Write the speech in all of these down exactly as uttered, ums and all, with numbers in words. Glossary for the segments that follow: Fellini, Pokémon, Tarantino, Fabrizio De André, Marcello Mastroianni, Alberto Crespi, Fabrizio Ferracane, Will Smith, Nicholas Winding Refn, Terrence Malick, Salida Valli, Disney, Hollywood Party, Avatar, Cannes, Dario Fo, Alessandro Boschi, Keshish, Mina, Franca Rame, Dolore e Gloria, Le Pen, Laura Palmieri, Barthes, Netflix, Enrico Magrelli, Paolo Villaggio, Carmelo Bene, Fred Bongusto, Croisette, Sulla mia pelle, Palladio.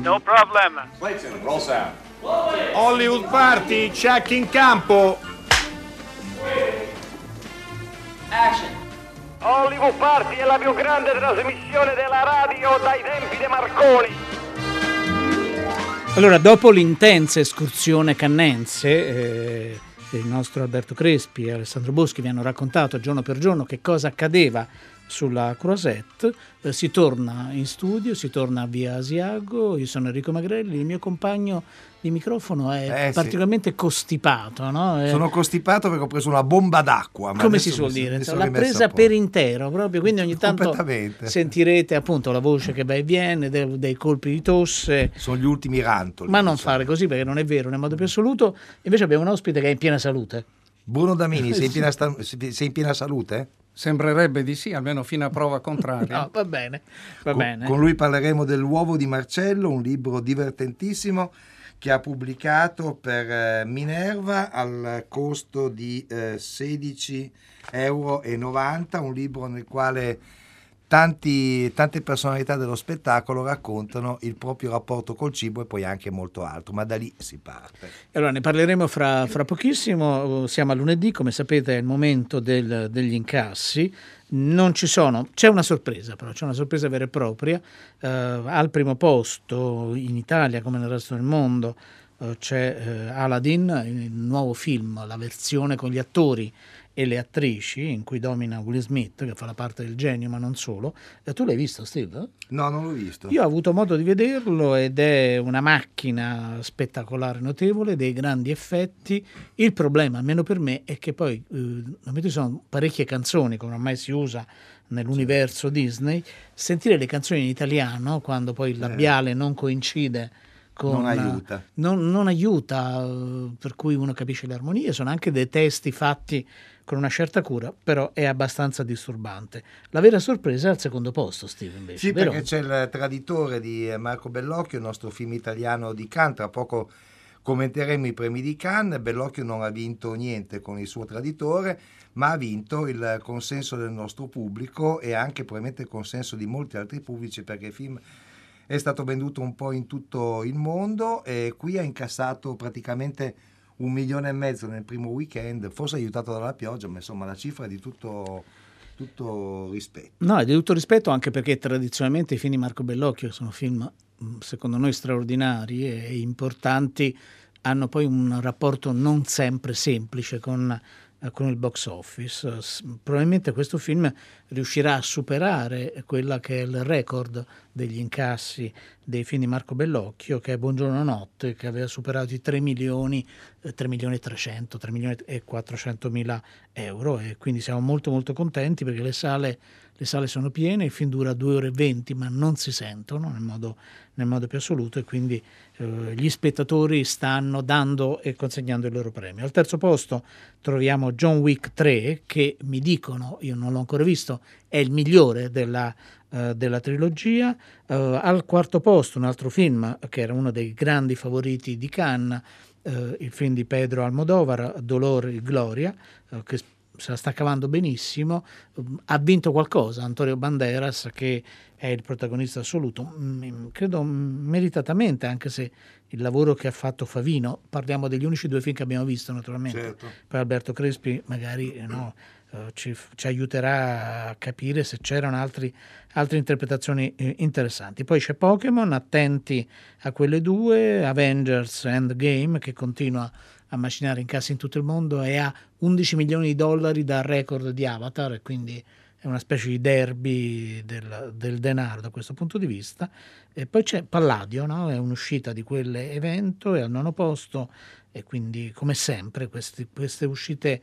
No problem. Clayton, roll sound. Hollywood Party, check in campo. Action. Hollywood Party è la più grande trasmissione della radio dai tempi di Marconi. Allora, dopo l'intensa escursione cannense, eh, il nostro Alberto Crespi e Alessandro Boschi vi hanno raccontato giorno per giorno che cosa accadeva sulla Croisette, eh, si torna in studio, si torna a Via Asiago, io sono Enrico Magrelli, il mio compagno di microfono è eh, particolarmente sì. costipato. No? È... Sono costipato perché ho preso una bomba d'acqua. Ma come si suol dire? Mi sono, mi sono l'ha presa per intero, proprio, quindi ogni tanto sentirete appunto la voce che va e viene, dei, dei colpi di tosse. Sono gli ultimi rantoli. Ma non so. fare così perché non è vero nel modo più assoluto. Invece abbiamo un ospite che è in piena salute. Bruno Damini, sei in piena, sta... sei in piena salute? Sembrerebbe di sì, almeno fino a prova contraria. No, va bene, va con, bene. Con lui parleremo dell'Uovo di Marcello, un libro divertentissimo che ha pubblicato per Minerva al costo di eh, sedici virgola novanta euro, un libro nel quale tanti, tante personalità dello spettacolo raccontano il proprio rapporto col cibo e poi anche molto altro, ma da lì si parte. Allora ne parleremo fra, fra pochissimo, siamo a lunedì, come sapete è il momento del, degli incassi, non ci sono, c'è una sorpresa però, c'è una sorpresa vera e propria, eh, al primo posto in Italia come nel resto del mondo eh, c'è eh, Aladdin, il nuovo film, la versione con gli attori e le attrici in cui domina Will Smith, che fa la parte del genio ma non solo. E tu l'hai visto, Steve? No, non l'ho visto. Io ho avuto modo di vederlo ed è una macchina spettacolare, notevole, dei grandi effetti. Il problema, almeno per me, è che poi eh, ci sono parecchie canzoni, come ormai si usa nell'universo Disney. Sentire le canzoni in italiano, quando poi il labiale eh. non coincide Con, non aiuta. Non, non aiuta, per cui uno capisce le armonie, sono anche dei testi fatti con una certa cura, però è abbastanza disturbante. La vera sorpresa è al secondo posto, Steve, invece. Sì, vero? Perché c'è Il Traditore di Marco Bellocchio, il nostro film italiano di Cannes, tra poco commenteremo i premi di Cannes. Bellocchio non ha vinto niente con il suo Traditore, ma ha vinto il consenso del nostro pubblico e anche probabilmente il consenso di molti altri pubblici, perché il film è stato venduto un po' in tutto il mondo e qui ha incassato praticamente un milione e mezzo nel primo weekend, forse aiutato dalla pioggia, ma insomma la cifra è di tutto, tutto rispetto. No, è di tutto rispetto anche perché tradizionalmente i film di Marco Bellocchio sono film secondo noi straordinari e importanti, hanno poi un rapporto non sempre semplice con... con il box office. Probabilmente questo film riuscirà a superare quella che è il record degli incassi dei film di Marco Bellocchio, che è Buongiorno Notte, che aveva superato i tre milioni, tre milioni e trecento, tre milioni e quattrocentomila euro, e quindi siamo molto molto contenti perché le sale, le sale sono piene, il film dura due ore e venti ma non si sentono nel modo, nel modo più assoluto, e quindi eh, gli spettatori stanno dando e consegnando il loro premio. Al terzo posto troviamo John Wick tre, che mi dicono, io non l'ho ancora visto, è il migliore della, uh, della trilogia. Uh, al quarto posto un altro film che era uno dei grandi favoriti di Cannes, uh, il film di Pedro Almodovar, Dolore e Gloria, uh, che se la sta cavando benissimo, uh, ha vinto qualcosa Antonio Banderas, che è il protagonista assoluto, mm, credo meritatamente, anche se il lavoro che ha fatto Favino, parliamo degli unici due film che abbiamo visto naturalmente, certo. Poi Alberto Crespi magari no, eh, ci, ci aiuterà a capire se c'erano altri, altre interpretazioni eh, interessanti. Poi c'è Pokémon, attenti a quelle due, Avengers Endgame che continua a macinare incassi in tutto il mondo e ha undici milioni di dollari dal record di Avatar, e quindi è una specie di derby del, del denaro da questo punto di vista. E poi c'è Palladio, no? È un'uscita di quell'evento, è al nono posto, e quindi come sempre questi, queste uscite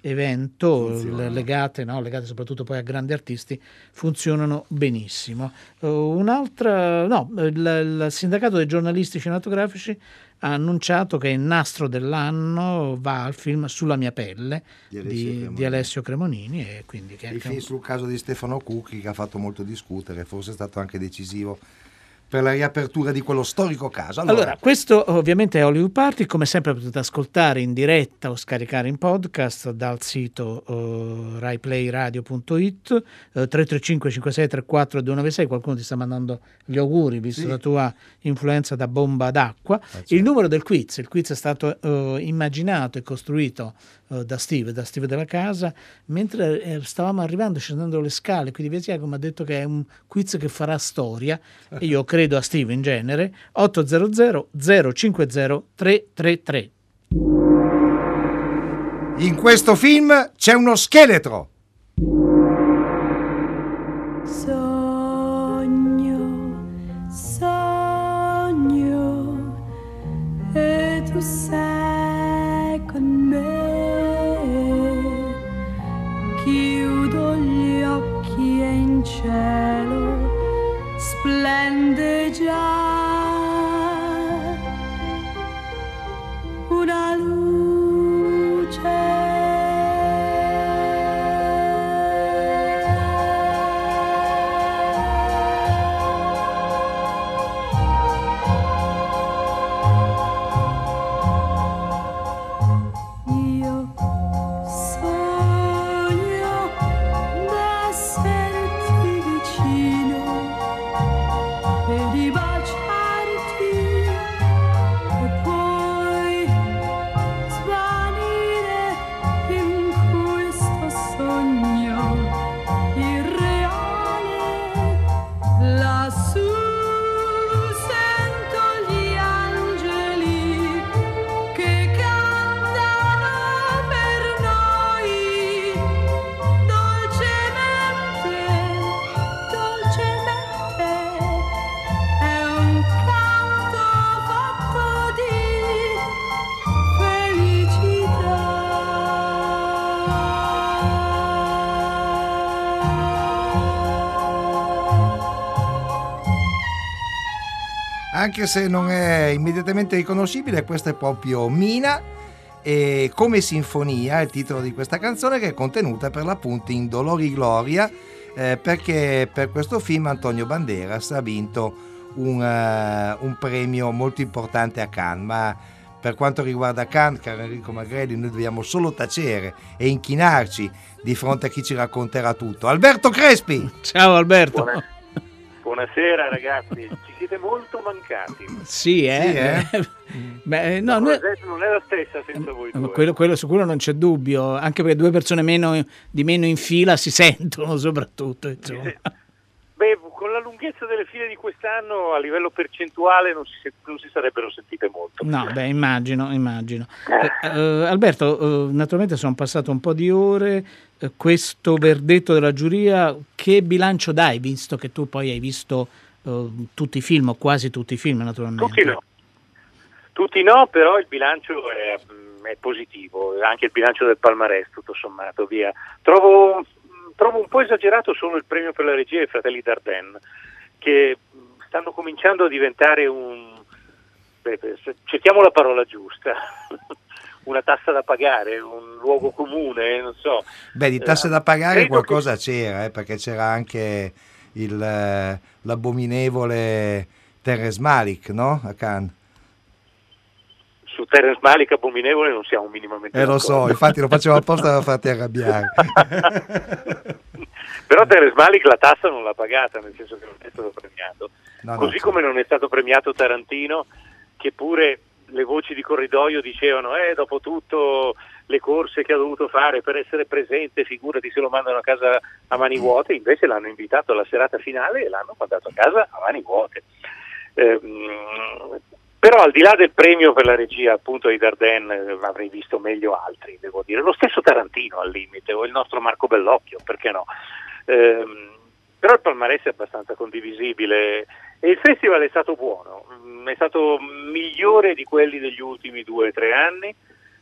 evento legate, no? legate soprattutto poi a grandi artisti funzionano benissimo. Uh, un'altra, no, il, il sindacato dei giornalisti cinematografici ha annunciato che il nastro dell'anno va al film Sulla mia pelle di Alessio, di, Cremonini. Di Alessio Cremonini, e quindi che il film un... sul caso di Stefano Cucchi, che ha fatto molto discutere, forse è stato anche decisivo per la riapertura di quello storico caso. Allora, allora questo ovviamente è Hollywood Party, come sempre potete ascoltare in diretta o scaricare in podcast dal sito uh, rai play radio punto it, uh, tre tre cinque cinque sei tre quattro due nove sei. Qualcuno ti sta mandando gli auguri, visto sì. la tua influenza da bomba d'acqua. Ah, certo. Il numero del quiz, il quiz è stato uh, immaginato e costruito uh, da Steve, da Steve della casa, mentre eh, stavamo arrivando, scendendo le scale qui di Via Siago, mi ha detto che è un quiz che farà storia e io credo a Steve in genere. Otto zero zero zero cinque zero tre tre tre. In questo film c'è uno scheletro. Sogno, sogno, e tu sei con me, chiudo gli occhi e in cielo splende già una luce. Anche se non è immediatamente riconoscibile, questa è proprio Mina, e come sinfonia è il titolo di questa canzone, che è contenuta per l'appunto in Dolore e Gloria, eh, perché per questo film Antonio Banderas ha vinto un, uh, un premio molto importante a Cannes. Ma per quanto riguarda Cannes, caro Enrico Magrelli, noi dobbiamo solo tacere e inchinarci di fronte a chi ci racconterà tutto. Alberto Crespi! Ciao Alberto! Buone. Buonasera ragazzi, ci siete molto mancati. Sì, eh? Sì, eh? Beh, no, noi... non è la stessa senza voi due. Quello, quello sicuro non c'è dubbio, anche perché due persone meno, di meno in fila si sentono soprattutto. Insomma. Beh, con la lunghezza delle file di quest'anno a livello percentuale non si, non si sarebbero sentite molto. No, beh, immagino, immagino. Eh, eh, Alberto, eh, naturalmente sono passato un po' di ore. Questo verdetto della giuria, che bilancio dai, visto che tu poi hai visto uh, tutti i film, o quasi tutti i film naturalmente? Tutti no, tutti no, però il bilancio è, è positivo, anche il bilancio del palmarès tutto sommato, via. Trovo, trovo un po' esagerato solo il premio per la regia ai fratelli Dardenne, che stanno cominciando a diventare un... Beh, cerchiamo la parola giusta... una tassa da pagare, un luogo comune, non so. Beh, di tasse da pagare eh, qualcosa che... c'era, eh, perché c'era anche il, eh, l'abominevole Terrence Malick, no? A Cannes. Su Terrence Malick abominevole non siamo minimamente... Eh, lo so, infatti lo facevo apposta per farti arrabbiare. Però Terrence Malick la tassa non l'ha pagata, nel senso che non è stato premiato. No, Così no. come non è stato premiato Tarantino, che pure... le voci di corridoio dicevano eh, dopo tutto le corse che ha dovuto fare per essere presente, figurati se lo mandano a casa a mani vuote. Invece l'hanno invitato alla serata finale e l'hanno mandato a casa a mani vuote. Eh, però al di là del premio per la regia appunto ai Dardenne, avrei visto meglio altri, devo dire, lo stesso Tarantino al limite, o il nostro Marco Bellocchio, perché no. Eh, però il palmarès è abbastanza condivisibile e il festival è stato buono, è stato migliore di quelli degli ultimi due o tre anni,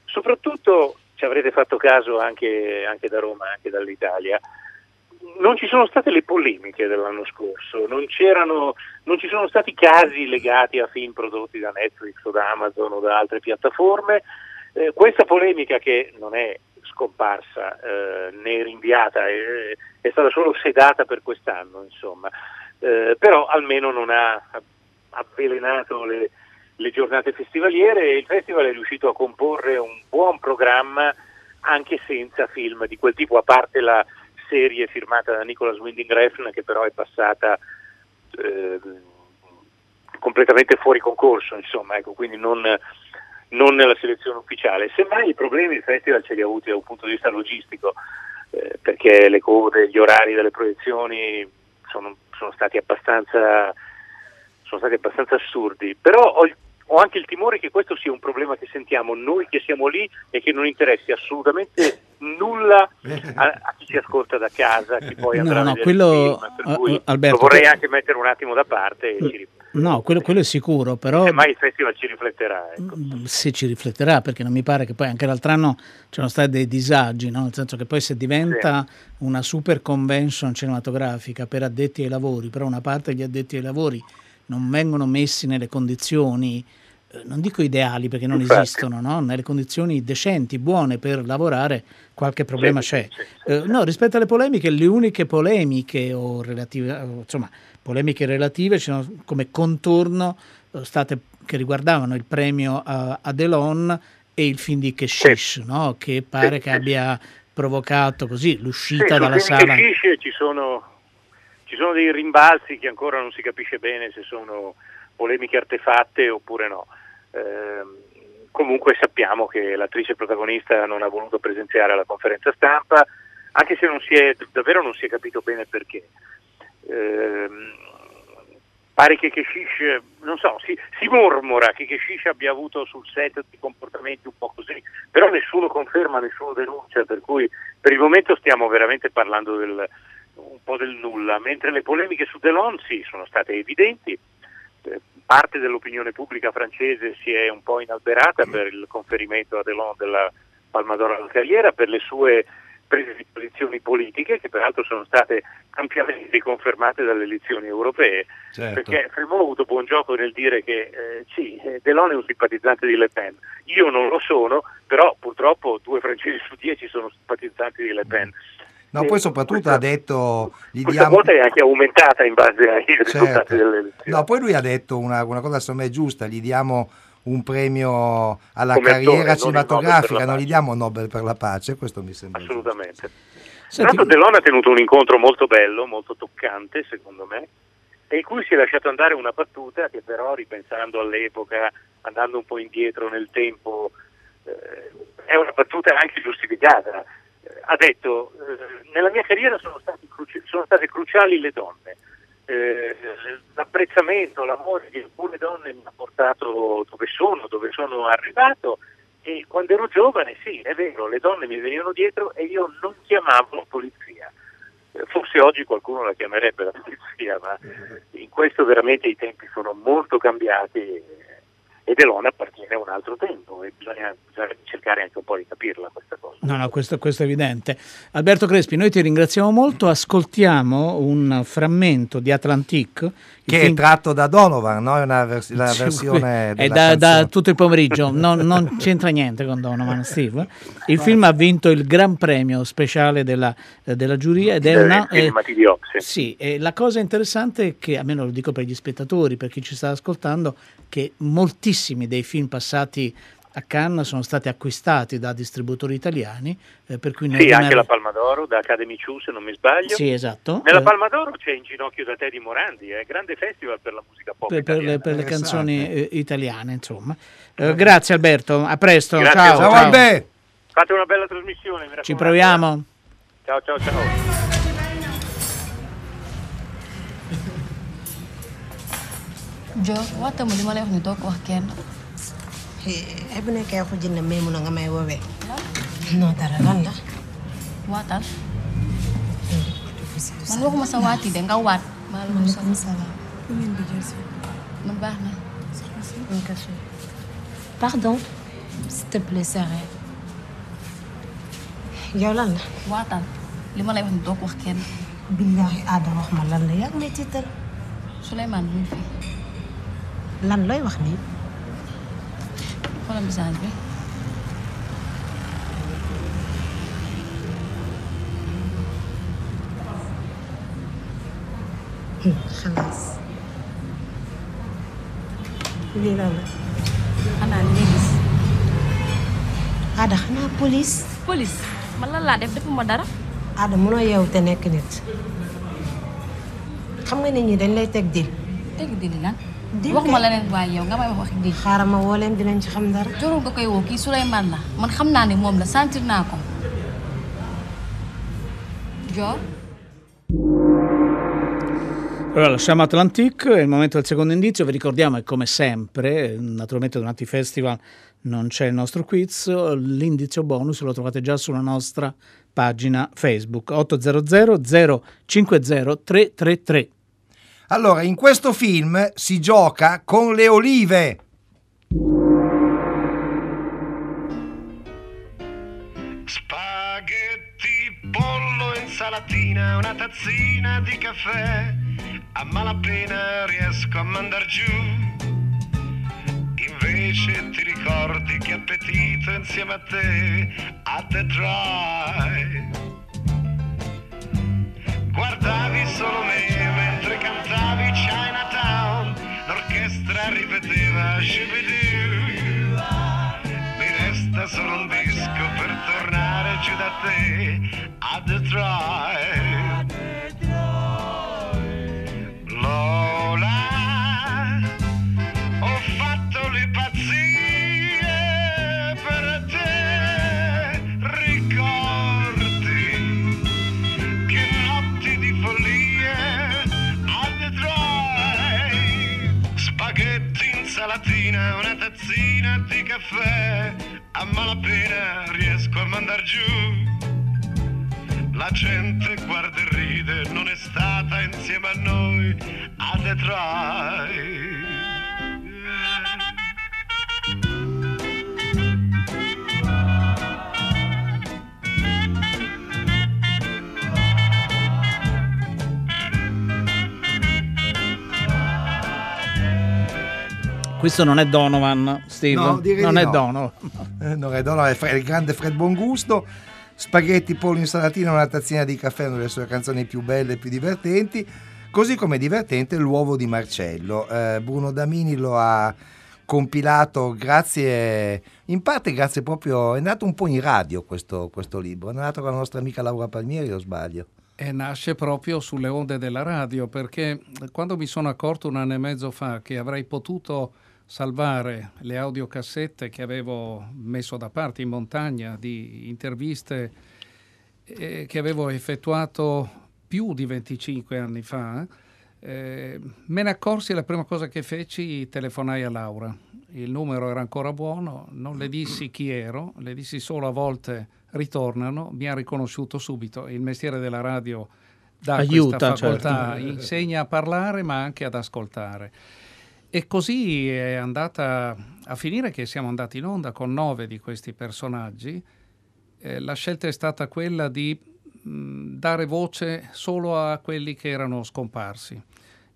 soprattutto ci avrete fatto caso anche, anche da Roma, anche dall'Italia, non ci sono state le polemiche dell'anno scorso, non c'erano, non ci sono stati casi legati a film prodotti da Netflix o da Amazon o da altre piattaforme. Eh, questa polemica, che non è scomparsa eh, né rinviata, eh, è stata solo sedata per quest'anno, insomma. Eh, però almeno non ha avvelenato le, le giornate festivaliere, e il festival è riuscito a comporre un buon programma anche senza film di quel tipo, a parte la serie firmata da Nicholas Winding Refn, che però è passata eh, completamente fuori concorso, insomma, ecco, quindi non, non nella selezione ufficiale. Semmai i problemi il festival ce li ha avuti da un punto di vista logistico, eh, perché le code, gli orari delle proiezioni sono, sono stati abbastanza sono stati abbastanza assurdi, però ho, ho anche il timore che questo sia un problema che sentiamo noi che siamo lì e che non interessi assolutamente nulla a, a chi ci ascolta da casa, che poi andrà no, no, a vedere quello, film, per cui Alberto, lo vorrei te... anche mettere un attimo da parte e ci... No, quello, quello è sicuro, però... Mai il festival ci rifletterà, ecco. Se ci rifletterà, perché non mi pare che poi anche l'altro anno c'erano stati dei disagi, no? Nel senso che poi se diventa sì. una super convention cinematografica per addetti ai lavori, però una parte degli addetti ai lavori non vengono messi nelle condizioni, non dico ideali perché non Infatti. esistono, no? Nelle condizioni decenti, buone per lavorare, qualche problema sì, c'è. Sì, sì, eh, sì. No, rispetto alle polemiche, le uniche polemiche o relative, insomma... polemiche relative c'erano come contorno state che riguardavano il premio a, a Delon e il film di Keshish, sì. no? che pare sì, che sì. abbia provocato così l'uscita sì, dalla sala. Keshish ci sono, ci sono dei rimbalzi che ancora non si capisce bene se sono polemiche artefatte oppure no. Eh, comunque sappiamo che l'attrice protagonista non ha voluto presenziare alla conferenza stampa, anche se non si è, davvero non si è capito bene perché. Eh, pare che Keshish, non so, si, si mormora che Keshish abbia avuto sul set di comportamenti un po' così, però nessuno conferma, nessuno denuncia, per cui per il momento stiamo veramente parlando del, un po' del nulla, mentre le polemiche su Delon sì, sono state evidenti. Parte dell'opinione pubblica francese si è un po' inalberata per il conferimento a Delon della Palma d'Oro alla carriera, per le sue prese di posizioni politiche, che peraltro sono state ampiamente confermate dalle elezioni europee, certo. perché Fremont ha avuto buon gioco nel dire che eh, sì, Delon è un simpatizzante di Le Pen, io non lo sono, però purtroppo due francesi su dieci sono simpatizzanti di Le Pen. No, e poi soprattutto questa, ha detto... Gli questa diamo... volta è anche aumentata in base ai risultati certo. delle elezioni. No, poi lui ha detto una, una cosa secondo me giusta, gli diamo... un premio alla Come carriera attore, cinematografica, non, non gli diamo Nobel per la pace, questo mi sembra assolutamente. Senti... Tanto Delon ha tenuto un incontro molto bello, molto toccante secondo me, e in cui si è lasciato andare una battuta che però, ripensando all'epoca, andando un po' indietro nel tempo, eh, è una battuta anche giustificata. Ha detto, eh, nella mia carriera sono, stati cruci- sono state cruciali le donne. Eh, l'apprezzamento, l'amore di alcune donne mi ha portato dove sono, dove sono arrivato, e quando ero giovane sì, è vero, le donne mi venivano dietro e io non chiamavo la polizia, eh, forse oggi qualcuno la chiamerebbe la polizia, ma in questo veramente i tempi sono molto cambiati e, e Delon appartiene a un altro tempo e bisogna, bisogna cercare anche un po' di capirla questa cosa. No, no, questo, questo è evidente. Alberto Crespi, noi ti ringraziamo molto, ascoltiamo un frammento di Atlantique che film... è tratto da Donovan, no? È una vers- la versione è da, da tutto il pomeriggio, non, non c'entra niente con Donovan, Steve. Il film ha vinto il gran premio speciale della, della giuria ed è una, eh, sì, e la cosa interessante è che, almeno lo dico per gli spettatori, per chi ci sta ascoltando, che moltissimi dei film passati a Cannes sono stati acquistati da distributori italiani, eh, per cui... Sì, anche Minerva... la Palma d'Oro, da Academy Two, se non mi sbaglio. Sì, esatto. Nella eh... Palma d'Oro c'è In ginocchio da te di Morandi, è eh, grande festival per la musica pop per, italiana. Per, per le canzoni eh, italiane, insomma. Eh, grazie Alberto, a presto, grazie, ciao. Ciao, ciao. Albe. Fate una bella trasmissione. Ci proviamo. Ciao, ciao, ciao. Joe, what time do you want to talk? I don't know if I'm going to be able to do it. No, I'm not. What? I'm not going to be able to do it. I'm not going to be able to do it. Pardon? S'il te plaît, Sarah. Yolanda. What? I'm going to be able to do it. Billahi, Adam, I'm going to be able to do it. Sulaiman, what are you going to do? What am I saying? Hmm, خلاص. Gimana? Analisis. Ada kena polis? Polis? Malah lah, dia pembawa darah? Ada mula ya utang nak kena. Kamu ni ni dah leh tak deal? Tak deal lah. Wak malah nak bayar, orang malah wak deal. Haram awal yang dia nak kamu darah. Jorong kau kau kiri surai mana? Man kamu nani muamlah santir nak aku. Jor? Allora, lasciamo Atlantique, è il momento del secondo indizio. Vi ricordiamo che come sempre, naturalmente durante i festival non c'è il nostro quiz, l'indizio bonus lo trovate già sulla nostra pagina Facebook otto zero zero zero cinque zero tre tre tre. Allora, in questo film si gioca con le olive. Spaghetti, pollo, insalatina, una tazzina di caffè. A malapena riesco a mandar giù, invece ti ricordi che appetito insieme a te, a te try. Guardavi solo me mentre cantavi Chinatown, l'orchestra ripeteva Shibidoo. Mi resta solo un disco per tornare giù da te, a te try. Lola, ho fatto le pazzie per te, ricordi che notti di follia al drive. Spaghetti, insalatina, una tazzina di caffè, a malapena riesco a mandar giù. La gente guarda e ride, non è stata insieme a noi a Detroit. Questo non è Donovan, Steve. No, non no. è Donovan. Non è Donovan, è il grande Fred Bongusto. Spaghetti, pollo, insalatina, una tazzina di caffè, una delle sue canzoni più belle e più divertenti, così come divertente l'uovo di Marcello. Eh, Bruno Damini lo ha compilato grazie, in parte grazie proprio, è nato un po' in radio questo, questo libro, è nato con la nostra amica Laura Palmieri, o sbaglio? E nasce proprio sulle onde della radio, perché quando mi sono accorto un anno e mezzo fa che avrei potuto salvare le audiocassette che avevo messo da parte in montagna di interviste eh, che avevo effettuato più di venticinque anni fa, eh, me ne accorsi e la prima cosa che feci telefonai a Laura. Il numero era ancora buono, non le dissi chi ero, le dissi solo a volte ritornano, mi ha riconosciuto subito. Il mestiere della radio dà Aiuta, questa facoltà, certo. Insegna a parlare ma anche ad ascoltare. E così è andata a finire che siamo andati in onda con nove di questi personaggi. Eh, la scelta è stata quella di mh, dare voce solo a quelli che erano scomparsi,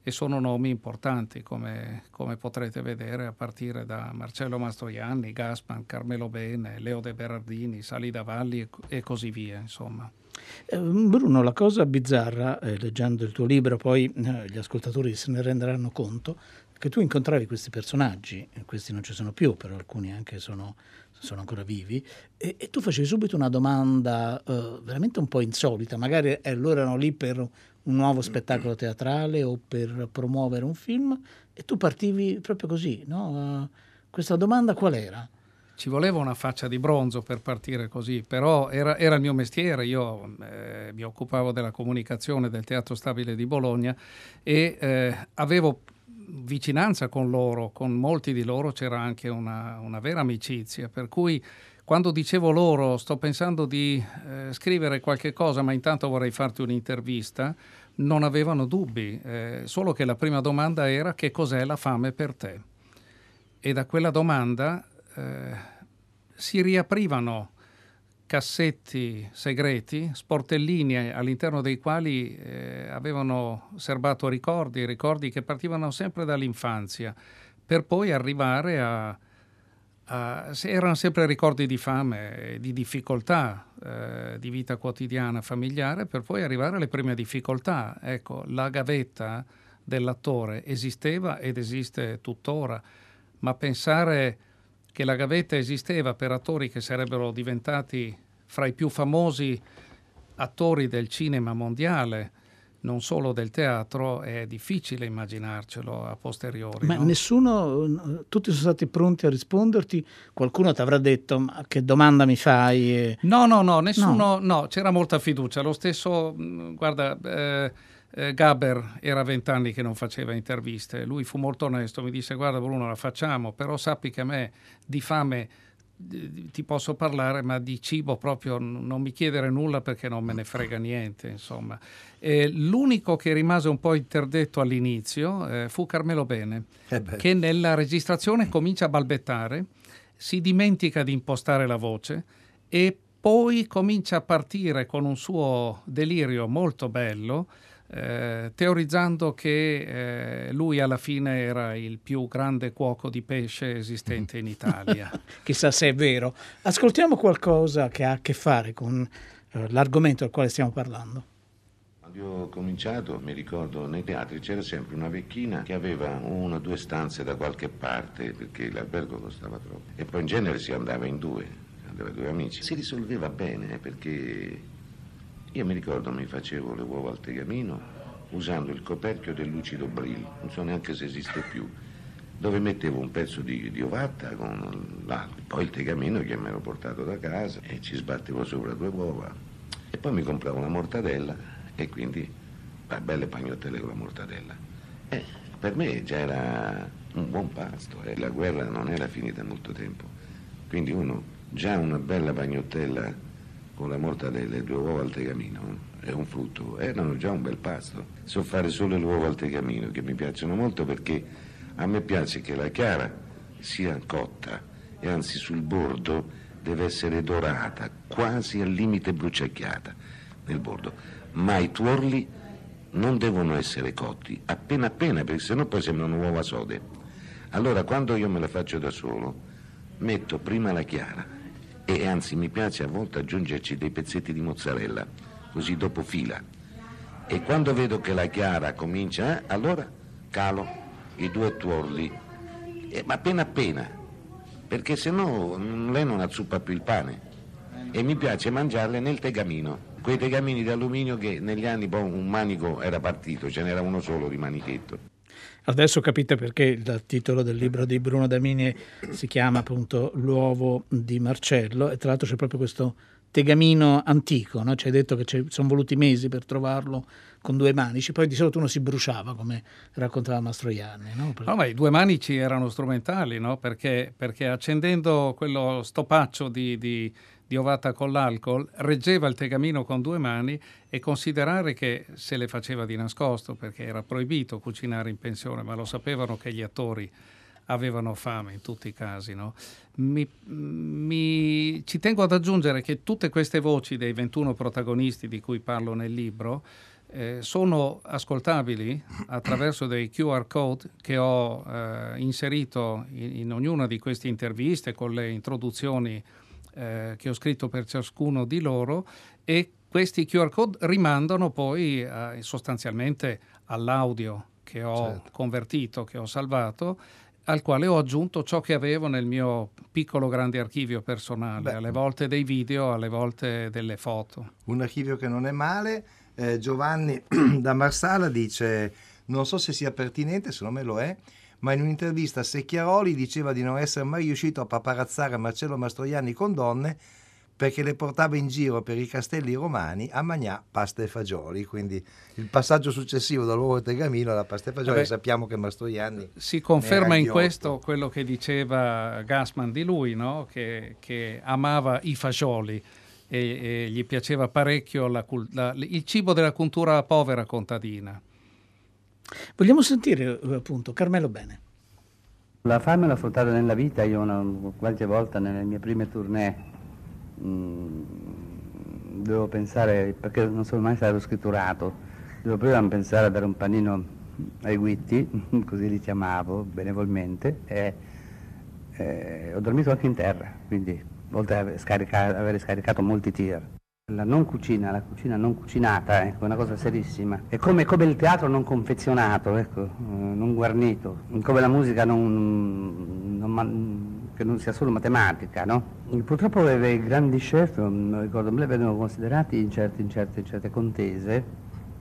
e sono nomi importanti come, come potrete vedere, a partire da Marcello Mastroianni, Gassman, Carmelo Bene, Leo De Berardini, Salida Valli e, e così via, insomma. Bruno, la cosa bizzarra, eh, leggendo il tuo libro, poi eh, gli ascoltatori se ne renderanno conto, che tu incontravi questi personaggi, questi non ci sono più, però alcuni anche sono, sono ancora vivi, e, e tu facevi subito una domanda eh, veramente un po' insolita, magari eh, loro erano lì per un nuovo spettacolo teatrale o per promuovere un film, e tu partivi proprio così, no? Uh, questa domanda qual era? Ci voleva una faccia di bronzo per partire così, però era, era il mio mestiere. Io eh, mi occupavo della comunicazione del Teatro Stabile di Bologna e eh, avevo vicinanza con loro, con molti di loro c'era anche una, una vera amicizia, per cui quando dicevo loro sto pensando di eh, scrivere qualche cosa ma intanto vorrei farti un'intervista, non avevano dubbi, eh, solo che la prima domanda era: che cos'è la fame per te? E da quella domanda Eh, si riaprivano cassetti segreti, sportellini all'interno dei quali eh, avevano serbato ricordi, ricordi che partivano sempre dall'infanzia, per poi arrivare a... a erano sempre ricordi di fame, di difficoltà, eh, di vita quotidiana, familiare, per poi arrivare alle prime difficoltà. Ecco, la gavetta dell'attore esisteva ed esiste tuttora, ma pensare che la gavetta esisteva per attori che sarebbero diventati fra i più famosi attori del cinema mondiale, non solo del teatro, è difficile immaginarcelo a posteriori. Ma no? nessuno, tutti sono stati pronti a risponderti? Qualcuno ti avrà detto, ma che domanda mi fai? No, no, no, nessuno, no, no, c'era molta fiducia. Lo stesso, guarda, eh, eh, Gaber era vent'anni che non faceva interviste, lui fu molto onesto, mi disse, guarda Bruno, la facciamo, però sappi che a me di fame ti posso parlare, ma di cibo proprio non mi chiedere nulla perché non me ne frega niente, insomma. Eh, l'unico che rimase un po' interdetto all'inizio eh, fu Carmelo Bene, eh che nella registrazione comincia a balbettare, si dimentica di impostare la voce e poi comincia a partire con un suo delirio molto bello, Eh, teorizzando che eh, lui alla fine era il più grande cuoco di pesce esistente in Italia. Chissà se è vero. Ascoltiamo qualcosa che ha a che fare con eh, l'argomento del quale stiamo parlando. Quando io ho cominciato, mi ricordo, nei teatri c'era sempre una vecchina che aveva una o due stanze da qualche parte, perché l'albergo costava troppo, e poi in genere si andava in due, andava due amici. Si risolveva bene, perché io mi ricordo mi facevo le uova al tegamino usando il coperchio del lucido Brill, non so neanche se esiste più, dove mettevo un pezzo di, di ovatta con l'altro, poi il tegamino che mi ero portato da casa e ci sbattevo sopra due uova e poi mi compravo una mortadella e quindi belle pagnottelle con la mortadella. Eh, per me già era un buon pasto, eh. La guerra non era finita molto tempo, quindi uno già una bella pagnottella con la mortadella e due uova al tegamino e un frutto, erano già un bel pasto. So fare solo le uova al tegamino, che mi piacciono molto perché a me piace che la chiara sia cotta e anzi sul bordo deve essere dorata, quasi al limite bruciacchiata nel bordo, ma i tuorli non devono essere cotti, appena appena, perché sennò poi sembrano uova sode. Allora quando io me la faccio da solo, metto prima la chiara, e anzi mi piace a volte aggiungerci dei pezzetti di mozzarella, così dopo fila, e quando vedo che la chiara comincia, eh, allora calo i due tuorli, eh, ma appena appena, perché sennò lei non azzuppa più il pane, e mi piace mangiarle nel tegamino, quei tegamini di alluminio che negli anni boh, un manico era partito, ce n'era uno solo di manichetto. Adesso capite perché il titolo del libro di Bruno Damini si chiama appunto L'uovo di Marcello, e tra l'altro c'è proprio questo tegamino antico, no? Ci hai detto che sono voluti mesi per trovarlo con due manici, poi di solito uno si bruciava come raccontava Mastroianni, no? No, ma i due manici erano strumentali, no? Perché, perché accendendo quello stopaccio di, di, di ovata con l'alcol reggeva il tegamino con due mani, e considerare che se le faceva di nascosto perché era proibito cucinare in pensione, ma lo sapevano che gli attori avevano fame in tutti i casi, no? Mi, mi, ci tengo ad aggiungere che tutte queste voci dei ventuno protagonisti di cui parlo nel libro eh, sono ascoltabili attraverso dei Q R code che ho eh, inserito in, in ognuna di queste interviste con le introduzioni eh, che ho scritto per ciascuno di loro, e questi Q R code rimandano poi eh, sostanzialmente all'audio che ho certo. convertito, che ho salvato, al quale ho aggiunto ciò che avevo nel mio piccolo grande archivio personale. Beh, alle volte dei video, alle volte delle foto. Un archivio che non è male. eh, Giovanni da Marsala dice, non so se sia pertinente, secondo me lo è, ma in un'intervista Secchiaroli diceva di non essere mai riuscito a paparazzare Marcello Mastroianni con donne perché le portava in giro per i castelli romani a mangiare pasta e fagioli. Quindi il passaggio successivo dall'uovo e tegamino alla pasta e fagioli. Vabbè, sappiamo che Mastroianni si conferma in questo quello che diceva Gassman di lui, no? Che, che amava i fagioli e, e gli piaceva parecchio la, la, il cibo della cultura povera contadina. Vogliamo sentire appunto Carmelo Bene. La fame l'ho affrontata nella vita, io una, qualche volta nelle mie prime tournée devo pensare, perché non sono mai stato scritturato, devo prima pensare a dare un panino ai guitti, così li chiamavo benevolmente, e, e ho dormito anche in terra, quindi oltre ad aver scaricato molti tir. La non cucina, la cucina non cucinata, ecco, è una cosa serissima, è come, come il teatro non confezionato, ecco, non guarnito, come la musica non ma, che non sia solo matematica, no? Purtroppo i grandi chef, non ricordo, me li venivano considerati in, certi, in, certi, in certe contese,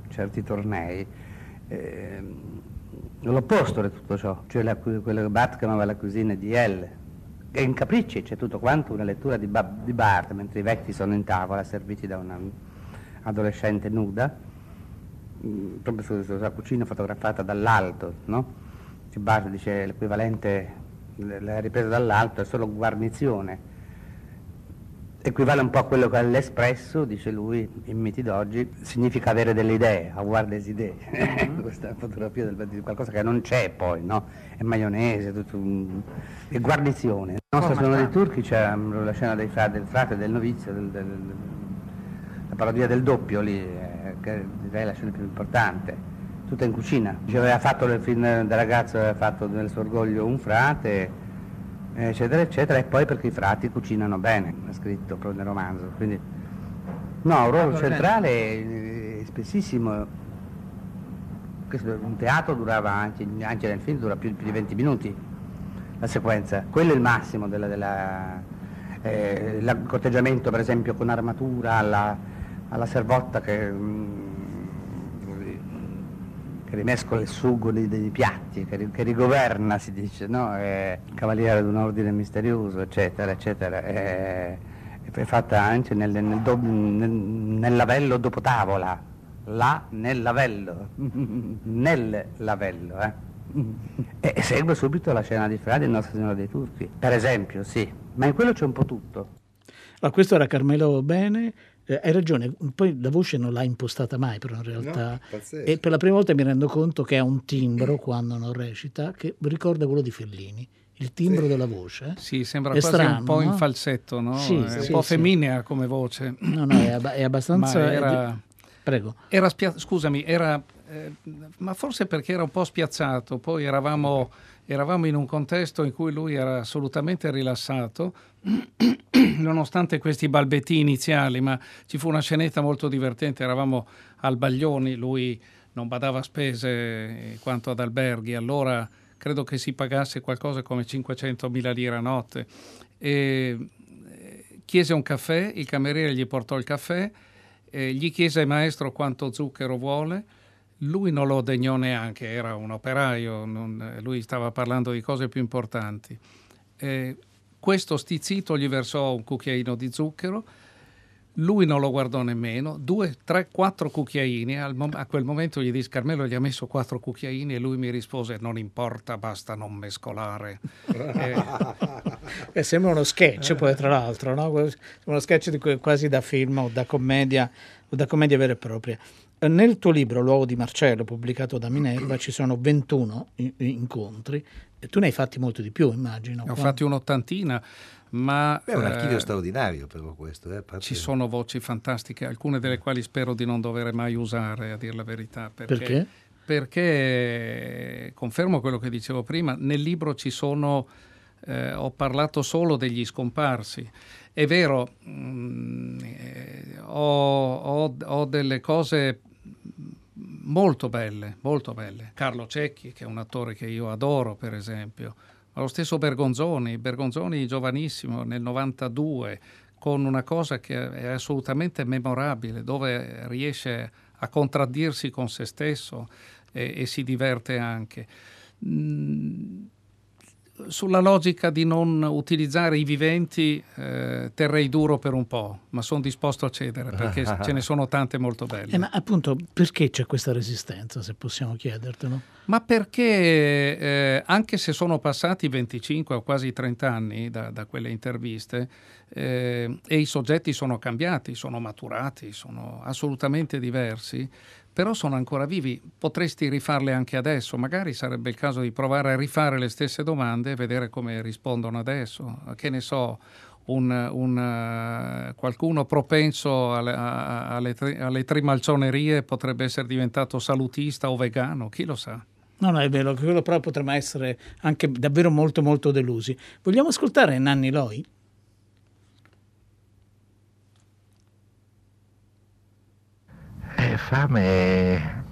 in certi tornei, eh, l'opposto di tutto ciò, cioè la, quello che Barthes chiamava la cuisine di L. E in Capricci c'è tutto quanto una lettura di, di Barthes, mentre i vecchi sono in tavola, serviti da una adolescente nuda, proprio sulla su, su cucina fotografata dall'alto, no? Barthes dice l'equivalente, la ripresa dall'alto è solo guarnizione, equivale un po' a quello che all'espresso, dice lui, in miti d'oggi, significa avere delle idee, avoir des idées, mm-hmm. Questa fotografia del, di qualcosa che non c'è poi, no? È maionese, tutto un... è guarnizione. Il nostro sono dei turchi, c'è la scena dei fra, del frate, del novizio, del, del, del, la parodia del doppio lì, eh, che direi la scena più importante. Tutta in cucina. Ci aveva fatto il film da ragazzo, aveva fatto nel suo orgoglio un frate, eccetera, eccetera, e poi perché i frati cucinano bene, ha scritto proprio nel romanzo. Quindi, no, un ruolo centrale, spessissimo. Questo, un teatro durava, anche, anche nel film, dura più, più di venti minuti la sequenza. Quello è il massimo della, della, eh, il corteggiamento, per esempio, con armatura alla, alla servotta che... che rimescola il sugo dei, dei piatti, che, che rigoverna, si dice, no? È cavaliere d'un ordine misterioso, eccetera, eccetera. È, è fatta anche nel, nel, do, nel, nel lavello dopo tavola. Là nel lavello. Nel lavello, eh. E, e segue subito la scena di Fradi e Nostra Signora dei Turchi, per esempio, sì. Ma in quello c'è un po' tutto. Ma questo era Carmelo Bene. Eh, hai ragione, poi la voce non l'ha impostata mai, però in realtà, no, e per la prima volta mi rendo conto che ha un timbro quando non recita che ricorda quello di Fellini, il timbro, sì, della voce. Sì, sembra è quasi strano, un po' in falsetto, no? Sì, è sì, un po' sì, femminea come voce. No, no, è, ab- è abbastanza... Ma era... Prego. Era spia... Scusami, era... Eh, ma forse perché era un po' spiazzato, poi eravamo, eravamo in un contesto in cui lui era assolutamente rilassato, nonostante questi balbetti iniziali, ma ci fu una scenetta molto divertente, eravamo al Baglioni, lui non badava spese quanto ad alberghi, allora credo che si pagasse qualcosa come cinquecentomila lire a notte, e chiese un caffè, il cameriere gli portò il caffè, e gli chiese al maestro quanto zucchero vuole. Lui non lo degnò neanche, era un operaio, non, lui stava parlando di cose più importanti. Eh, questo stizzito gli versò un cucchiaino di zucchero, lui non lo guardò nemmeno, due, tre, quattro cucchiaini, al mom- a quel momento gli disse Carmelo gli ha messo quattro cucchiaini e lui mi rispose non importa, basta non mescolare. eh. Eh, sembra uno sketch, poi tra l'altro, no? Uno sketch di, quasi da film o da commedia, o da commedia vera e propria. Nel tuo libro L'uovo di Marcello, pubblicato da Minerva, ci sono ventuno incontri e tu ne hai fatti molto di più, immagino. Ne ho fatti un'ottantina, ma... Beh, è un archivio eh, straordinario però questo. Eh, parte... Ci sono voci fantastiche, alcune delle quali spero di non dover mai usare, a dir la verità. Perché? Perché, perché confermo quello che dicevo prima, nel libro ci sono... Eh, ho parlato solo degli scomparsi. È vero, mh, eh, ho, ho, ho delle cose... molto belle, molto belle. Carlo Cecchi, che è un attore che io adoro, per esempio, ma lo stesso Bergonzoni, Bergonzoni giovanissimo nel novantadue, con una cosa che è assolutamente memorabile, dove riesce a contraddirsi con se stesso e, e si diverte anche. Mm, sulla logica di non utilizzare i viventi eh, terrei duro per un po', ma sono disposto a cedere perché ce ne sono tante molto belle. Eh, ma appunto perché c'è questa resistenza, se possiamo chiedertelo? Ma perché eh, anche se sono passati venticinque o quasi trenta anni da, da quelle interviste eh, e i soggetti sono cambiati, sono maturati, sono assolutamente diversi, però sono ancora vivi, potresti rifarle anche adesso, magari sarebbe il caso di provare a rifare le stesse domande e vedere come rispondono adesso, che ne so, un, un, qualcuno propenso alle, alle, alle trimalcionerie potrebbe essere diventato salutista o vegano, chi lo sa. No, no, è vero, quello però potremmo essere anche davvero molto molto delusi. Vogliamo ascoltare Nanni Loy? Fame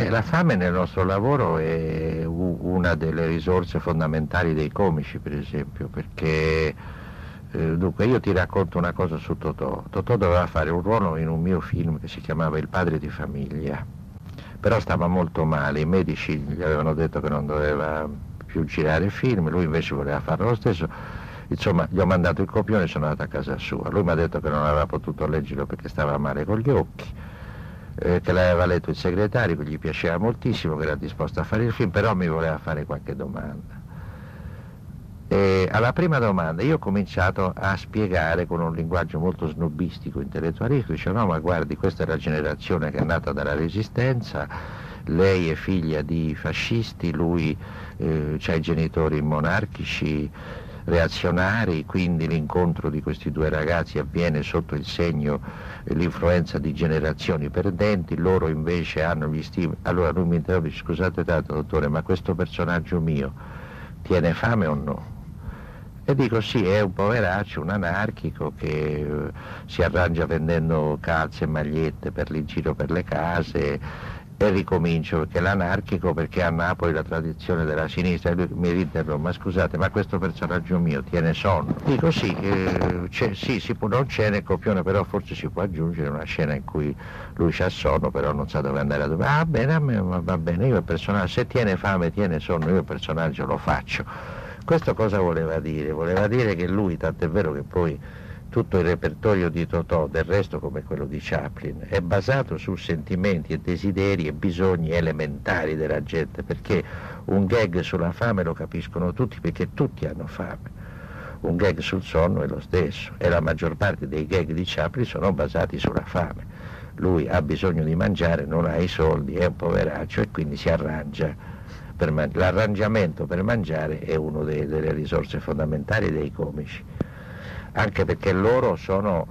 Eh, la fame nel nostro lavoro è una delle risorse fondamentali dei comici, per esempio, perché eh, dunque io ti racconto una cosa su Totò. Totò doveva fare un ruolo in un mio film che si chiamava Il padre di famiglia, però stava molto male, i medici gli avevano detto che non doveva più girare il film, lui invece voleva fare lo stesso. Insomma, gli ho mandato il copione e sono andato a casa sua, lui mi ha detto che non aveva potuto leggerlo perché stava male con gli occhi, che l'aveva letto il segretario, che gli piaceva moltissimo, che era disposto a fare il film, però mi voleva fare qualche domanda. E alla prima domanda io ho cominciato a spiegare con un linguaggio molto snobbistico, intellettualistico, dicevo: no, ma guardi, questa è la generazione che è nata dalla Resistenza, lei è figlia di fascisti, lui eh, ha i genitori monarchici, reazionari, quindi l'incontro di questi due ragazzi avviene sotto il segno e l'influenza di generazioni perdenti, loro invece hanno gli stimoli. Allora lui mi interrompe: scusate tanto dottore, ma questo personaggio mio tiene fame o no? E dico: sì, è un poveraccio, un anarchico che eh, si arrangia vendendo calze e magliette per il giro per le case. E ricomincio, perché l'anarchico, perché a Napoli la tradizione della sinistra, e lui mi rinterrompe: ma scusate, ma questo personaggio mio tiene sonno? Dico: sì, eh, sì, si può, non c'è nel copione, però forse si può aggiungere una scena in cui lui c'ha sonno però non sa dove andare a dormire. Ah, bene, a me va bene, io il personaggio, se tiene fame, tiene sonno, io il personaggio lo faccio. Questo cosa voleva dire? Voleva dire che lui, tant'è vero che poi tutto il repertorio di Totò, del resto come quello di Chaplin, è basato su sentimenti e desideri e bisogni elementari della gente, perché un gag sulla fame lo capiscono tutti, perché tutti hanno fame. Un gag sul sonno è lo stesso, e la maggior parte dei gag di Chaplin sono basati sulla fame. Lui ha bisogno di mangiare, non ha i soldi, è un poveraccio e quindi si arrangia per mangiare. L'arrangiamento per mangiare è una delle risorse fondamentali dei comici, anche perché loro sono,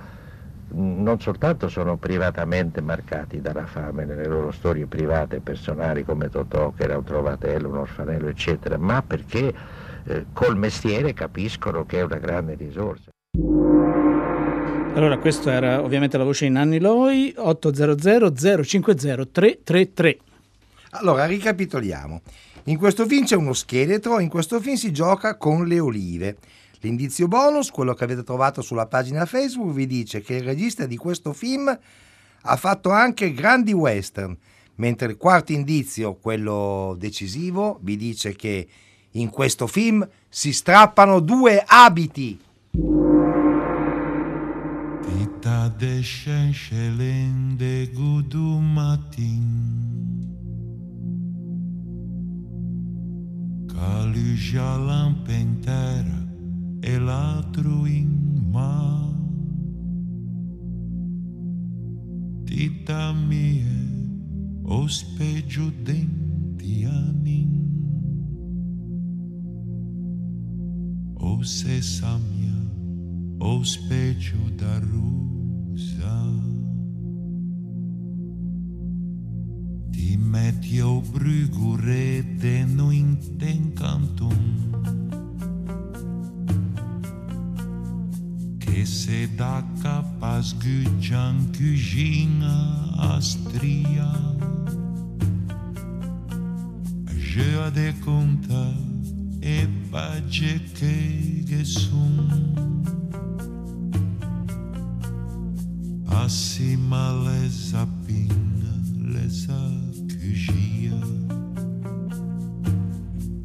non soltanto sono privatamente marcati dalla fame nelle loro storie private e personali, come Totò che era un trovatello, un orfanello eccetera, ma perché eh, col mestiere capiscono che è una grande risorsa. Allora, questa era ovviamente la voce di Nanni Loy. Otto zero zero zero cinque zero tre tre tre. Allora, ricapitoliamo. In questo film c'è uno scheletro, in questo film si gioca con le olive. L'indizio bonus, quello che avete trovato sulla pagina Facebook, vi dice che il regista di questo film ha fatto anche grandi western, mentre il quarto indizio, quello decisivo, vi dice che in questo film si strappano due abiti. E l'altro in ma Tita mie ospeggio denti anni O sessa mia ospeggio da rusa Ti metti o brugurete no intencantum E se da capas gugian cugina astria Je a de conta e pace che gesum Acima les apina les a cugia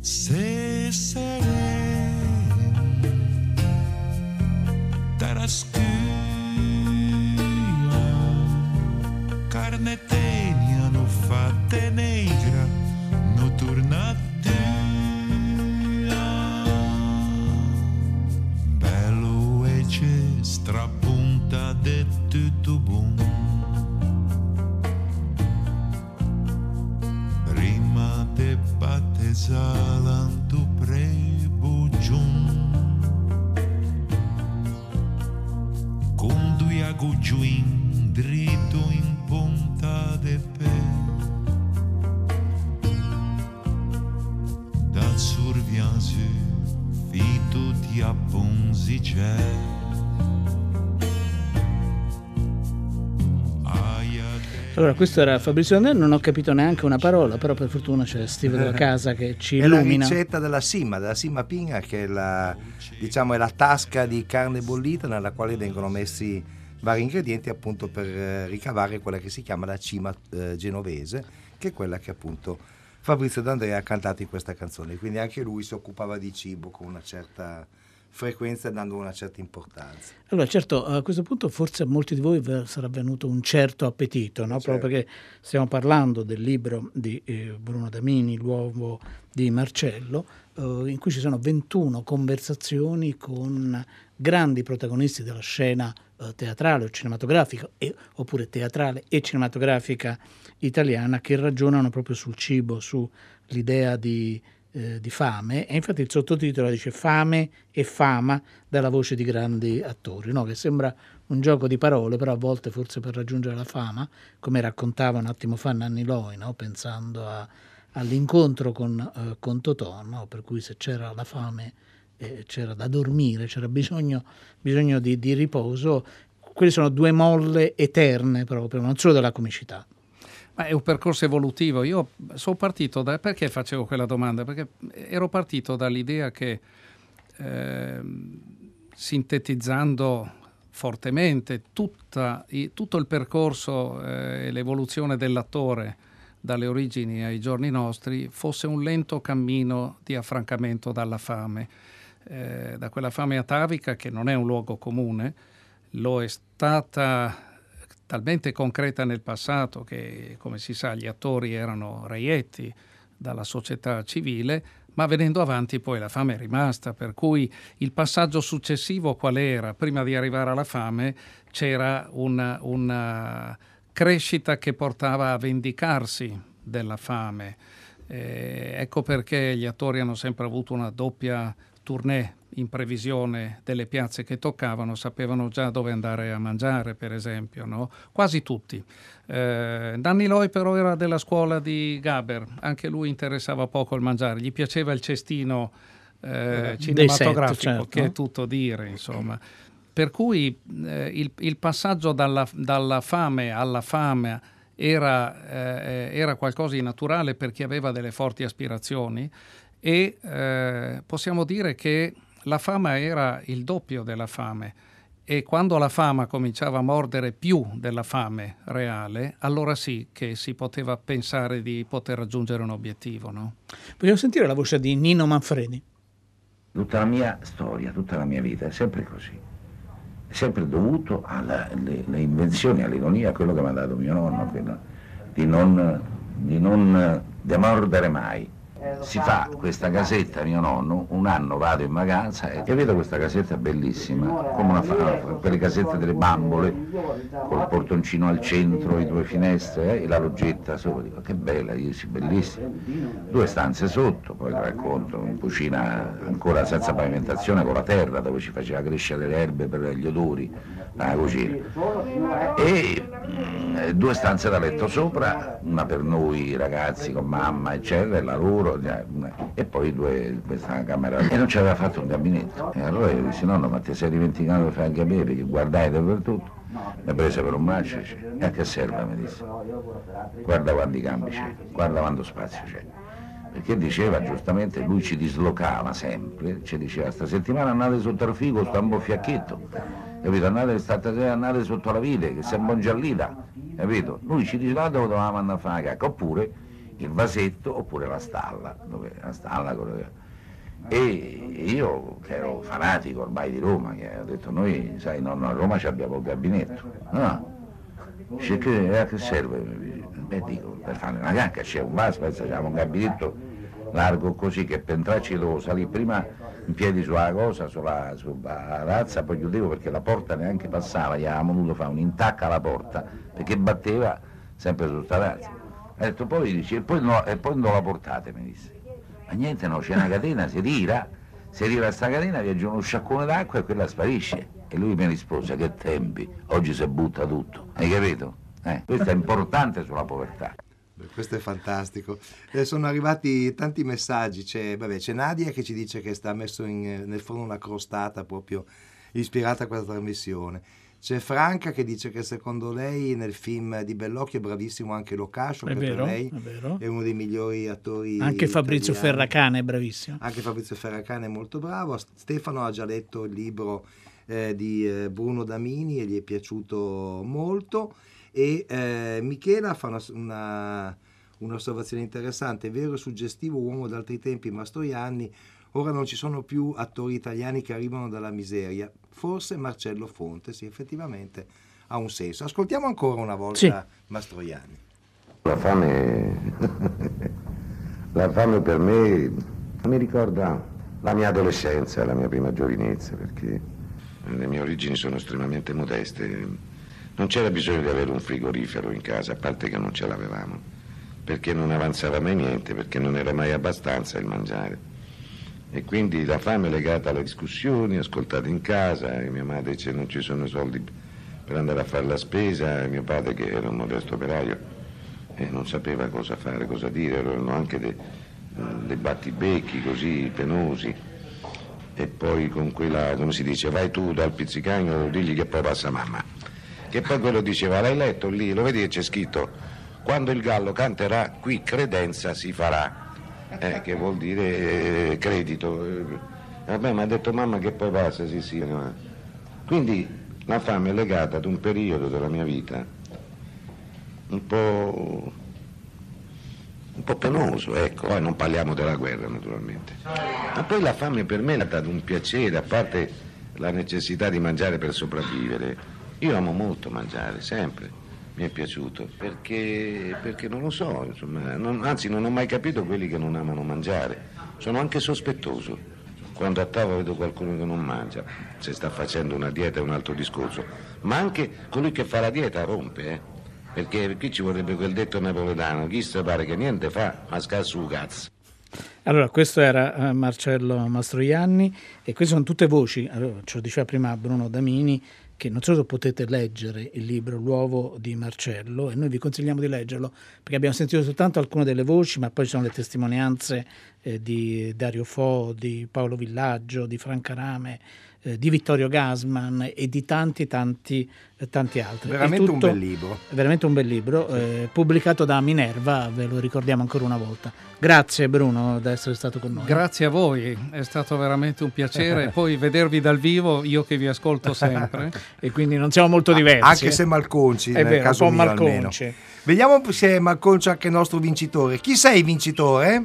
Se sere Rascunha, carne tenia no fate negra, noturna tua. Belo e strapunta de tutto bom. Prima de batezalando prebujum. Gugio in dritto in punta de pe Da survianzu fito di abbonzicè Aia de Allora, questo era Fabrizio De André, non ho capito neanche una parola, però per fortuna c'è Steve della casa che ci è illumina. È la ricetta della sima, della sima pinga, che è la, diciamo, è la tasca di carne bollita nella quale vengono messi vari ingredienti, appunto, per ricavare quella che si chiama la cima eh, genovese, che è quella che appunto Fabrizio De André ha cantato in questa canzone. Quindi anche lui si occupava di cibo con una certa frequenza, dando una certa importanza. Allora, certo, a questo punto forse a molti di voi sarà venuto un certo appetito, no? Certo. Proprio perché stiamo parlando del libro di eh, Bruno Damini, L'uovo di Marcello, eh, in cui ci sono ventuno conversazioni con grandi protagonisti della scena eh, teatrale o cinematografica, e, oppure teatrale e cinematografica italiana, che ragionano proprio sul cibo, sull'idea di Eh, di fame. E infatti il sottotitolo dice Fame e fama dalla voce di grandi attori, no? Che sembra un gioco di parole, però a volte forse per raggiungere la fama, come raccontava un attimo fa Nanni Loy, no? Pensando a, all'incontro con, eh, con Totò, no? Per cui se c'era la fame eh, c'era da dormire, c'era bisogno, bisogno di, di riposo. Quelle sono due molle eterne proprio, non solo della comicità. Ma è un percorso evolutivo. Io sono partito da... Perché facevo quella domanda? Perché ero partito dall'idea che, eh, sintetizzando fortemente tutta, i, tutto il percorso eh, e l'evoluzione dell'attore dalle origini ai giorni nostri, fosse un lento cammino di affrancamento dalla fame, eh, da quella fame atavica che non è un luogo comune. Lo è stata talmente concreta nel passato che, come si sa, gli attori erano reietti dalla società civile, ma venendo avanti poi la fame è rimasta, per cui il passaggio successivo qual era? Prima di arrivare alla fame c'era una, una crescita che portava a vendicarsi della fame. Eh, ecco perché gli attori hanno sempre avuto una doppia tournée in previsione delle piazze che toccavano, sapevano già dove andare a mangiare, per esempio, no? Quasi tutti. Eh, Nanni Loy però era della scuola di Gaber, anche lui interessava poco il mangiare, gli piaceva il cestino eh, cinematografico, set, certo. Che è tutto dire, insomma. Per cui eh, il, il passaggio dalla, dalla fame alla fame era, eh, era qualcosa di naturale per chi aveva delle forti aspirazioni, e eh, possiamo dire che la fama era il doppio della fame, e quando la fama cominciava a mordere più della fame reale, allora sì che si poteva pensare di poter raggiungere un obiettivo, no? Vogliamo sentire la voce di Nino Manfredi. Tutta la mia storia, tutta la mia vita è sempre così, è sempre dovuto alle invenzioni, all'ironia, a quello che mi ha dato mio nonno, quello di non, di non demordere mai. Si fa questa casetta, mio nonno, un anno vado in vacanza e vedo questa casetta bellissima, come una fa- quelle casette delle bambole, col portoncino al centro, le due finestre eh, e la loggetta sopra. Dico, che bella, io sì, bellissima. Due stanze sotto, poi racconto, in cucina ancora senza pavimentazione, con la terra dove ci faceva crescere le erbe per gli odori, la cucina. E mh, due stanze da letto sopra, una per noi ragazzi con mamma, eccetera, e la loro. E poi due, questa camera, e non ci aveva fatto un gabinetto. E allora io dissi: nonno, ma ti sei dimenticato di fare il gabinetto? Perché guardai dappertutto, mi prese per un braccio e dice: e a che serve? Mi disse: guarda quanti cambi c'è, guarda quanto spazio c'è. Perché diceva giustamente, lui ci dislocava sempre, ci diceva: sta settimana andate sotto al figo, sta un po' fiacchetto, capito? Andate, stasera andate sotto la vite, che sei un po' giallita, capito? Lui ci diceva dove dovevamo andare a fare la cacca, oppure il vasetto, oppure la stalla, dove, la stalla quello. E io, che ero fanatico ormai di Roma, che ho detto: noi, sai, nonno, a Roma ci abbiamo il gabinetto. No, dice, che, a che serve? Beh, dico, per fare una cacca c'è un vaso, pensa, c'è un gabinetto largo così, che per entrarci devo salire prima in piedi sulla cosa, sulla, sulla razza, poi chiudevo perché la porta neanche passava, gli avevamo dovuto fare un'intacca alla porta, perché batteva sempre sulla razza. Ha detto, poi dice, e poi, no, e poi non la portate, mi disse. Ma niente, no, c'è una catena, si tira, si tira sta catena, viaggia uno sciacquone d'acqua e quella sparisce. E lui mi rispose, che tempi, oggi si butta tutto, hai capito? Eh, questo è importante sulla povertà. Beh, questo è fantastico. Eh, sono arrivati tanti messaggi, c'è, vabbè, c'è Nadia che ci dice che sta messo in, nel forno una crostata proprio ispirata a questa trasmissione. C'è Franca che dice che secondo lei nel film di Bellocchio è bravissimo anche Locascio, che vero, per lei è, vero. è uno dei migliori attori anche Fabrizio italiani. Ferracane è bravissimo, anche Fabrizio Ferracane è molto bravo. Stefano ha già letto il libro eh, di eh, Bruno Damini e gli è piaciuto molto. E eh, Michela fa una, una, un'osservazione interessante: vero e suggestivo uomo d'altri tempi Mastroianni, ora non ci sono più attori italiani che arrivano dalla miseria, forse Marcello Fonte. Sì, effettivamente ha un senso. Ascoltiamo ancora una volta sì. Mastroianni. La fame la fame per me mi ricorda la mia adolescenza, la mia prima giovinezza, perché le mie origini sono estremamente modeste. Non c'era bisogno di avere un frigorifero in casa, a parte che non ce l'avevamo, perché non avanzava mai niente, perché non era mai abbastanza il mangiare. E quindi la fame è legata alle discussioni ascoltate in casa, e mia madre dice non ci sono soldi per andare a fare la spesa, e mio padre che era un modesto operaio e non sapeva cosa fare, cosa dire, erano anche dei, dei battibecchi così penosi. E poi con quella, come si dice, vai tu dal pizzicagno, digli che poi passa mamma. Che poi quello diceva, l'hai letto lì, lo vedi che c'è scritto, quando il gallo canterà, qui credenza si farà, eh, che vuol dire eh, credito. Eh, vabbè, mi ha detto mamma che poi passa, sì sì. No. Quindi la fame è legata ad un periodo della mia vita un po', un po' penoso, ecco, poi non parliamo della guerra naturalmente. Ma poi la fame per me è legata ad un piacere, a parte la necessità di mangiare per sopravvivere. Io amo molto mangiare, sempre, mi è piaciuto, perché, perché non lo so, insomma, non, anzi non ho mai capito quelli che non amano mangiare. Sono anche sospettoso, quando a tavola vedo qualcuno che non mangia, se sta facendo una dieta è un altro discorso, ma anche colui che fa la dieta rompe, eh? Perché qui ci vorrebbe quel detto napoletano, chi se pare che niente fa, ma scarso un cazzo. Allora, questo era Marcello Mastroianni e queste sono tutte voci, allora, ce lo diceva prima Bruno Damini, che non so se potete leggere il libro L'uovo di Marcello e noi vi consigliamo di leggerlo perché abbiamo sentito soltanto alcune delle voci, ma poi ci sono le testimonianze eh, di Dario Fo, di Paolo Villaggio, di Franca Rame, eh, di Vittorio Gassman e di tanti tanti eh, tanti altri. Veramente tutto, un bel libro. Veramente un bel libro, eh, pubblicato da Minerva, ve lo ricordiamo ancora una volta. Grazie Bruno di essere stato con noi. Grazie a voi, è stato veramente un piacere. Poi vedervi dal vivo, io che vi ascolto sempre. E quindi non siamo molto diversi. Anche se malconci, è nel vero, caso un po' mio malconci. Almeno. Vediamo se è malconcio anche il nostro vincitore. Chi sei, vincitore?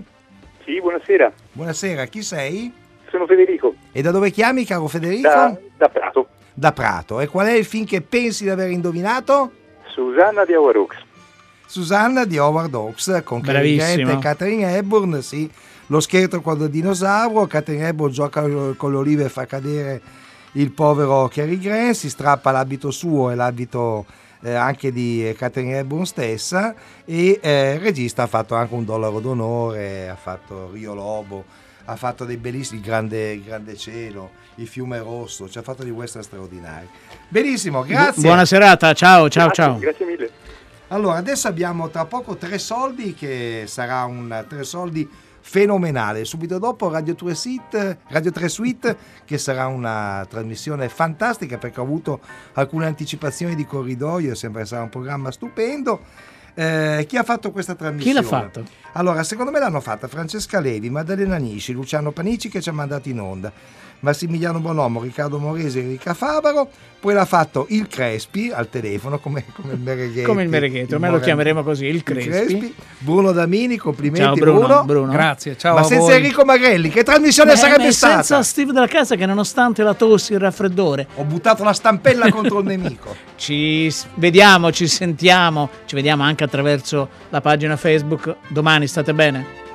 Sì, buonasera. Buonasera, chi sei? Sono Federico. E da dove chiami, caro Federico? Da, da Prato. Da Prato. E qual è il film che pensi di aver indovinato? Susanna di Howard Hawks. Susanna di Howard Hawks, con Catherine Hepburn, sì. Lo scherzo quando è dinosauro, Catherine Hepburn gioca con l'oliva e fa cadere il povero Cary Grant, si strappa l'abito suo e l'abito eh, anche di Catherine Hepburn stessa, e eh, il regista ha fatto anche Un dollaro d'onore, ha fatto Rio Lobo, ha fatto dei bellissimi, il grande, il grande cielo, Il fiume rosso, ci ha fatto di western straordinari. Benissimo, grazie. Bu- buona serata, ciao, ciao, grazie, ciao. Grazie mille. Allora, adesso abbiamo tra poco Tre Soldi, che sarà un Tre Soldi fenomenale. Subito dopo Radio tre Suite, Radio tre Suite, che sarà una trasmissione fantastica perché ho avuto alcune anticipazioni di corridoio, sembra che sarà un programma stupendo. Eh, chi ha fatto questa trasmissione? Chi l'ha fatto? Allora, secondo me l'hanno fatta Francesca Levi, Maddalena Nisci, Luciano Panici che ci ha mandato in onda, Massimiliano Bonomo, Riccardo Morese, Enrica Favaro. Poi l'ha fatto il Crespi al telefono, come, come il Mereghetti. Come il Mereghetti, ormai lo chiameremo così, il Crespi. Il Crespi. Bruno Damini, complimenti. Ciao Bruno. Bruno. Bruno. Grazie, ciao. Ma a senza voi. Enrico Magrelli, che trasmissione beh, sarebbe beh, stata? Senza Steve della Casa che nonostante la tosse, il raffreddore. Ho buttato la stampella contro il nemico. Ci vediamo, ci sentiamo, ci vediamo anche attraverso la pagina Facebook. Domani state bene?